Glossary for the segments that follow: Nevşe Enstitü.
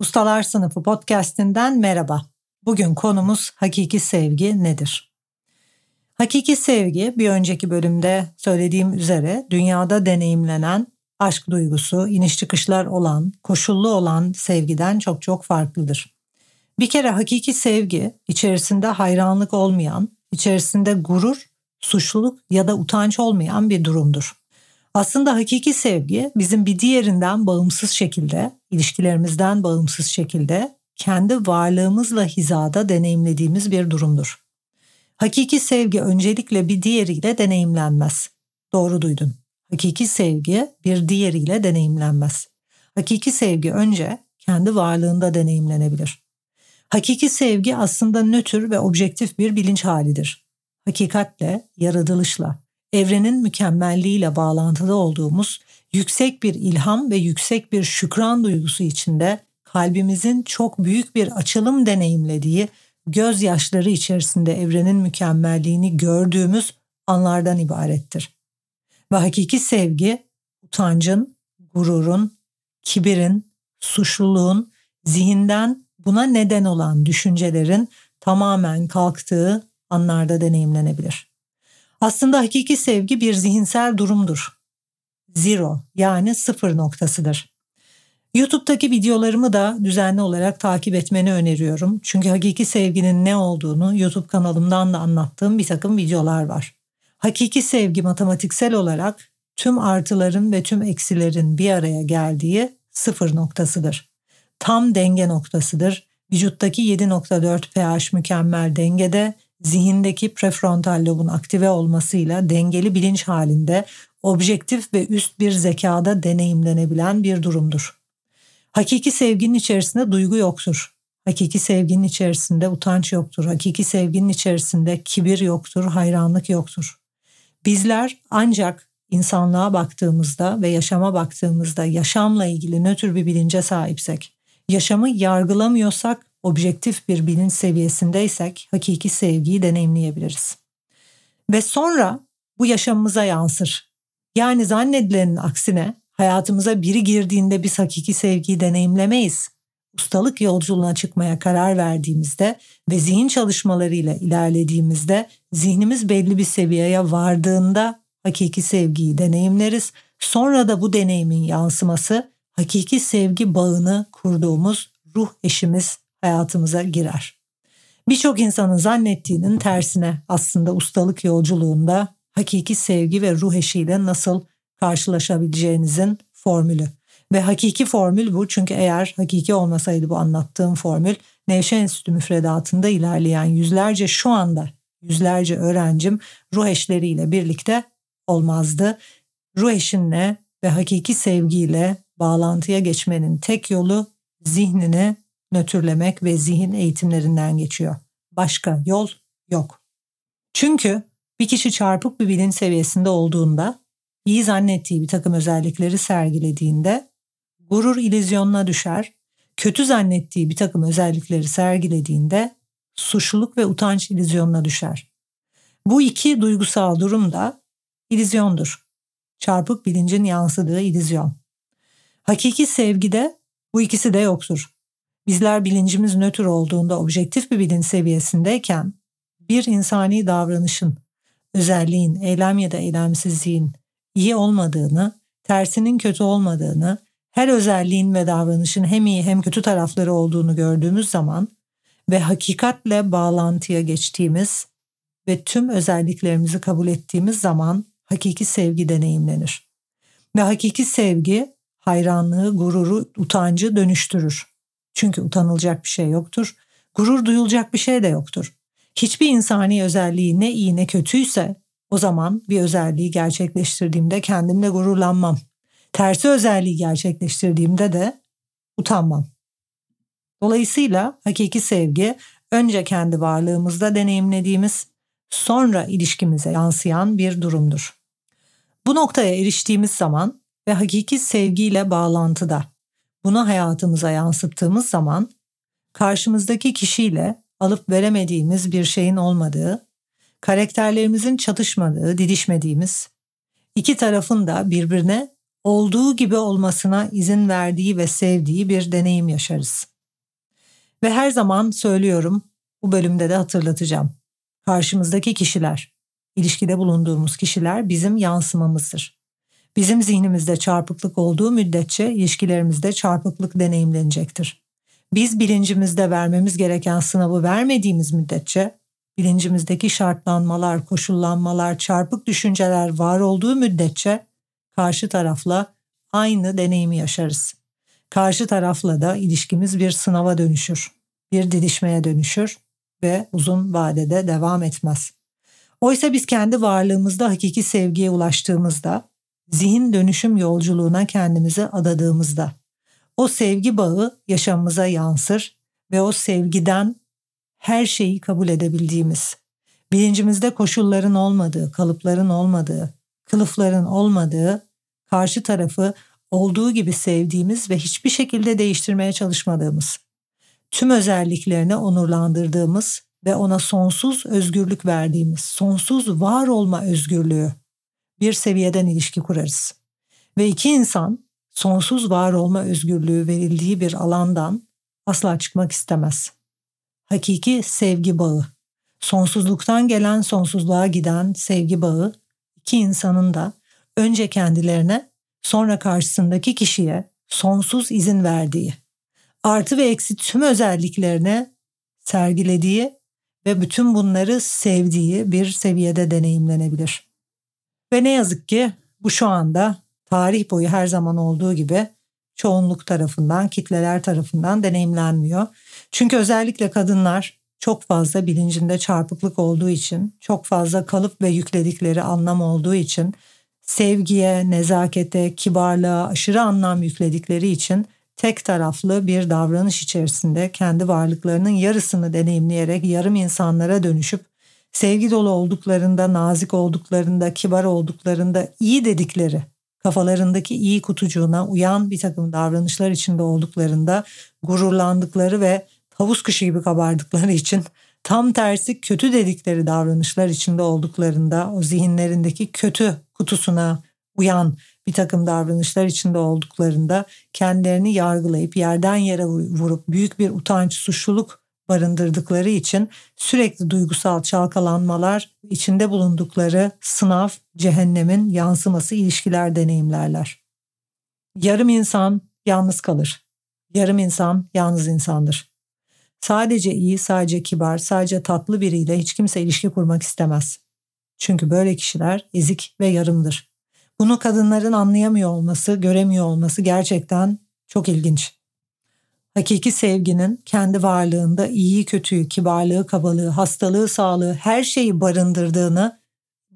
Ustalar Sınıfı Podcast'inden merhaba. Bugün konumuz hakiki sevgi nedir? Hakiki sevgi, bir önceki bölümde söylediğim üzere, dünyada deneyimlenen aşk duygusu, iniş çıkışlar olan, koşullu olan sevgiden çok çok farklıdır. Bir kere hakiki sevgi, içerisinde hayranlık olmayan, içerisinde gurur, suçluluk ya da utanç olmayan bir durumdur. Aslında hakiki sevgi bizim bir diğerinden bağımsız şekilde, ilişkilerimizden bağımsız şekilde kendi varlığımızla hizada deneyimlediğimiz bir durumdur. Hakiki sevgi öncelikle bir diğeriyle deneyimlenmez. Doğru duydun. Hakiki sevgi bir diğeriyle deneyimlenmez. Hakiki sevgi önce kendi varlığında deneyimlenebilir. Hakiki sevgi aslında nötr ve objektif bir bilinç halidir. Hakikatle, yaratılışla, evrenin mükemmelliğiyle bağlantılı olduğumuz yüksek bir ilham ve yüksek bir şükran duygusu içinde kalbimizin çok büyük bir açılım deneyimlediği, gözyaşları içerisinde evrenin mükemmelliğini gördüğümüz anlardan ibarettir. Ve hakiki sevgi, utancın, gururun, kibirin, suçluluğun, zihinden buna neden olan düşüncelerin tamamen kalktığı anlarda deneyimlenebilir. Aslında hakiki sevgi bir zihinsel durumdur. Zero, yani sıfır noktasıdır. YouTube'daki videolarımı da düzenli olarak takip etmeni öneriyorum. Çünkü hakiki sevginin ne olduğunu YouTube kanalımdan da anlattığım bir takım videolar var. Hakiki sevgi matematiksel olarak tüm artıların ve tüm eksilerin bir araya geldiği sıfır noktasıdır. Tam denge noktasıdır. Vücuttaki 7.4 pH mükemmel dengede, zihindeki prefrontal lobun aktive olmasıyla dengeli bilinç halinde objektif ve üst bir zekada deneyimlenebilen bir durumdur. Hakiki sevginin içerisinde duygu yoktur. Hakiki sevginin içerisinde utanç yoktur. Hakiki sevginin içerisinde kibir yoktur, hayranlık yoktur. Bizler ancak insanlığa baktığımızda ve yaşama baktığımızda yaşamla ilgili nötr bir bilince sahipsek, yaşamı yargılamıyorsak, objektif bir bilinç seviyesindeysek hakiki sevgiyi deneyimleyebiliriz. Ve sonra bu yaşamımıza yansır. Yani zannedilenin aksine hayatımıza biri girdiğinde biz hakiki sevgiyi deneyimlemeyiz. Ustalık yolculuğuna çıkmaya karar verdiğimizde ve zihin çalışmalarıyla ilerlediğimizde, zihnimiz belli bir seviyeye vardığında hakiki sevgiyi deneyimleriz. Sonra da bu deneyimin yansıması hakiki sevgi bağını kurduğumuz ruh eşimiz hayatımıza girer. Birçok insanın zannettiğinin tersine aslında ustalık yolculuğunda hakiki sevgi ve ruh eşiyle nasıl karşılaşabileceğinizin formülü. Ve hakiki formül bu, çünkü eğer hakiki olmasaydı bu anlattığım formül, Nevşe Enstitü müfredatında ilerleyen şu anda yüzlerce öğrencim ruh eşleriyle birlikte olmazdı. Ruh eşinle ve hakiki sevgiyle bağlantıya geçmenin tek yolu zihnini nötrlemek ve zihin eğitimlerinden geçiyor. Başka yol yok. Çünkü bir kişi çarpık bir bilinç seviyesinde olduğunda, iyi zannettiği bir takım özellikleri sergilediğinde gurur illüzyonuna düşer, kötü zannettiği bir takım özellikleri sergilediğinde suçluluk ve utanç illüzyonuna düşer. Bu iki duygusal durum da illüzyondur. Çarpık bilincin yansıdığı illüzyon. Hakiki sevgide bu ikisi de yoktur. Bizler bilincimiz nötr olduğunda, objektif bir bilinç seviyesindeyken bir insani davranışın, özelliğin, eylem ya da eylemsizliğin iyi olmadığını, tersinin kötü olmadığını, her özelliğin ve davranışın hem iyi hem kötü tarafları olduğunu gördüğümüz zaman ve hakikatle bağlantıya geçtiğimiz ve tüm özelliklerimizi kabul ettiğimiz zaman hakiki sevgi deneyimlenir. Ve hakiki sevgi hayranlığı, gururu, utancı dönüştürür. Çünkü utanılacak bir şey yoktur, gurur duyulacak bir şey de yoktur. Hiçbir insani özelliği ne iyi ne kötüyse O zaman bir özelliği gerçekleştirdiğimde kendimle gururlanmam. Tersi özelliği gerçekleştirdiğimde de utanmam. Dolayısıyla hakiki sevgi önce kendi varlığımızda deneyimlediğimiz, sonra ilişkimize yansıyan bir durumdur. Bu noktaya eriştiğimiz zaman ve hakiki sevgiyle bağlantıda bunu hayatımıza yansıttığımız zaman karşımızdaki kişiyle alıp veremediğimiz bir şeyin olmadığı, karakterlerimizin çatışmadığı, didişmediğimiz, iki tarafın da birbirine olduğu gibi olmasına izin verdiği ve sevdiği bir deneyim yaşarız. Ve her zaman söylüyorum, bu bölümde de hatırlatacağım. Karşımızdaki kişiler, ilişkide bulunduğumuz kişiler bizim yansımamızdır. Bizim zihnimizde çarpıklık olduğu müddetçe ilişkilerimizde çarpıklık deneyimlenecektir. Biz bilincimizde vermemiz gereken sınavı vermediğimiz müddetçe, bilincimizdeki şartlanmalar, koşullanmalar, çarpık düşünceler var olduğu müddetçe karşı tarafla aynı deneyimi yaşarız. Karşı tarafla da ilişkimiz bir sınava dönüşür, bir didişmeye dönüşür ve uzun vadede devam etmez. Oysa biz kendi varlığımızda hakiki sevgiye ulaştığımızda, zihin dönüşüm yolculuğuna kendimizi adadığımızda o sevgi bağı yaşamımıza yansır ve o sevgiden her şeyi kabul edebildiğimiz, bilincimizde koşulların olmadığı, kalıpların olmadığı, kılıfların olmadığı, karşı tarafı olduğu gibi sevdiğimiz ve hiçbir şekilde değiştirmeye çalışmadığımız, tüm özelliklerine onurlandırdığımız ve ona sonsuz özgürlük verdiğimiz, sonsuz var olma özgürlüğü bir seviyeden ilişki kurarız. Ve iki insan sonsuz var olma özgürlüğü verildiği bir alandan asla çıkmak istemez. Hakiki sevgi bağı, sonsuzluktan gelen sonsuzluğa giden sevgi bağı, iki insanın da önce kendilerine, sonra karşısındaki kişiye sonsuz izin verdiği, artı ve eksi tüm özelliklerine sergilediği ve bütün bunları sevdiği bir seviyede deneyimlenebilir. Ve ne yazık ki bu şu anda tarih boyu her zaman olduğu gibi çoğunluk tarafından, kitleler tarafından deneyimlenmiyor. Çünkü özellikle kadınlar çok fazla bilincinde çarpıklık olduğu için, çok fazla kalıp ve yükledikleri anlam olduğu için, sevgiye, nezakete, kibarlığa aşırı anlam yükledikleri için tek taraflı bir davranış içerisinde kendi varlıklarının yarısını deneyimleyerek yarım insanlara dönüşüp sevgi dolu olduklarında, nazik olduklarında, kibar olduklarında iyi dedikleri, kafalarındaki iyi kutucuğuna uyan bir takım davranışlar içinde olduklarında gururlandıkları ve tavus kuşu gibi kabardıkları için tam tersi kötü dedikleri davranışlar içinde olduklarında o zihinlerindeki kötü kutusuna uyan bir takım davranışlar içinde olduklarında kendilerini yargılayıp yerden yere vurup büyük bir utanç, suçluluk barındırdıkları için sürekli duygusal çalkalanmalar, içinde bulundukları sınav, cehennemin yansıması ilişkiler deneyimlerler. Yarım insan yalnız kalır. Yarım insan yalnız insandır. Sadece iyi, sadece kibar, sadece tatlı biriyle hiç kimse ilişki kurmak istemez. Çünkü böyle kişiler ezik ve yarımdır. Bunu kadınların anlayamıyor olması, göremiyor olması gerçekten çok ilginç. Hakiki sevginin kendi varlığında iyiyi, kötüyü, kibarlığı, kabalığı, hastalığı, sağlığı, her şeyi barındırdığını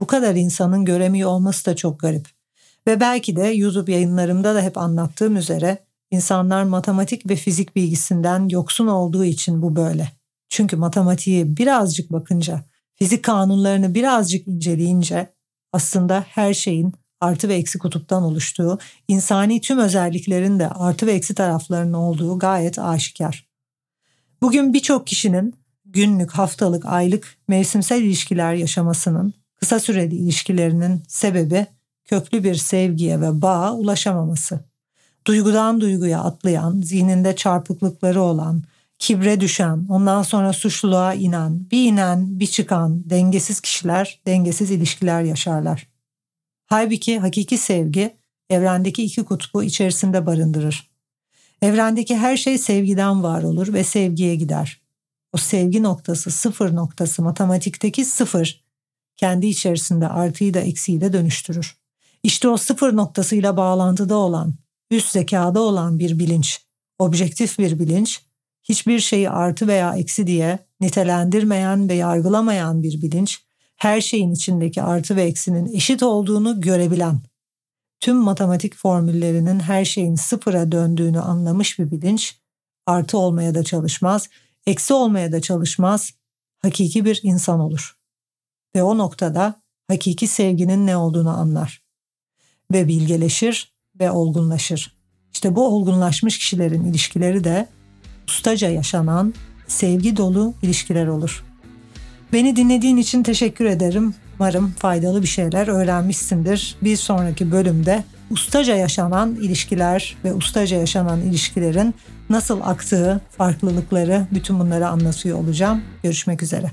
bu kadar insanın göremiyor olması da çok garip. Ve belki de YouTube yayınlarımda da hep anlattığım üzere insanlar matematik ve fizik bilgisinden yoksun olduğu için bu böyle. Çünkü matematiğe birazcık bakınca, fizik kanunlarını birazcık inceleyince aslında her şeyin artı ve eksi kutuptan oluştuğu, insani tüm özelliklerin de artı ve eksi taraflarının olduğu gayet aşikar. Bugün birçok kişinin günlük, haftalık, aylık, mevsimsel ilişkiler yaşamasının, kısa süreli ilişkilerinin sebebi köklü bir sevgiye ve bağa ulaşamaması. Duygudan duyguya atlayan, zihninde çarpıklıkları olan, kibre düşen, ondan sonra suçluluğa inen, bir çıkan dengesiz kişiler, dengesiz ilişkiler yaşarlar. Halbuki hakiki sevgi evrendeki iki kutbu içerisinde barındırır. Evrendeki her şey sevgiden var olur ve sevgiye gider. O sevgi noktası, sıfır noktası, matematikteki sıfır kendi içerisinde artıyı da eksiyi de dönüştürür. İşte o sıfır noktasıyla bağlantıda olan, üst zekada olan bir bilinç, objektif bir bilinç, hiçbir şeyi artı veya eksi diye nitelendirmeyen ve yargılamayan bir bilinç, her şeyin içindeki artı ve eksinin eşit olduğunu görebilen, tüm matematik formüllerinin her şeyin sıfıra döndüğünü anlamış bir bilinç, artı olmaya da çalışmaz, eksi olmaya da çalışmaz, hakiki bir insan olur. Ve o noktada hakiki sevginin ne olduğunu anlar. Ve bilgeleşir ve olgunlaşır. İşte bu olgunlaşmış kişilerin ilişkileri de ustaca yaşanan, sevgi dolu ilişkiler olur. Beni dinlediğin için teşekkür ederim. Umarım faydalı bir şeyler öğrenmişsindir. Bir sonraki bölümde ustaca yaşanan ilişkiler ve ustaca yaşanan ilişkilerin nasıl aktığı, farklılıkları, bütün bunları anlatıyor olacağım. Görüşmek üzere.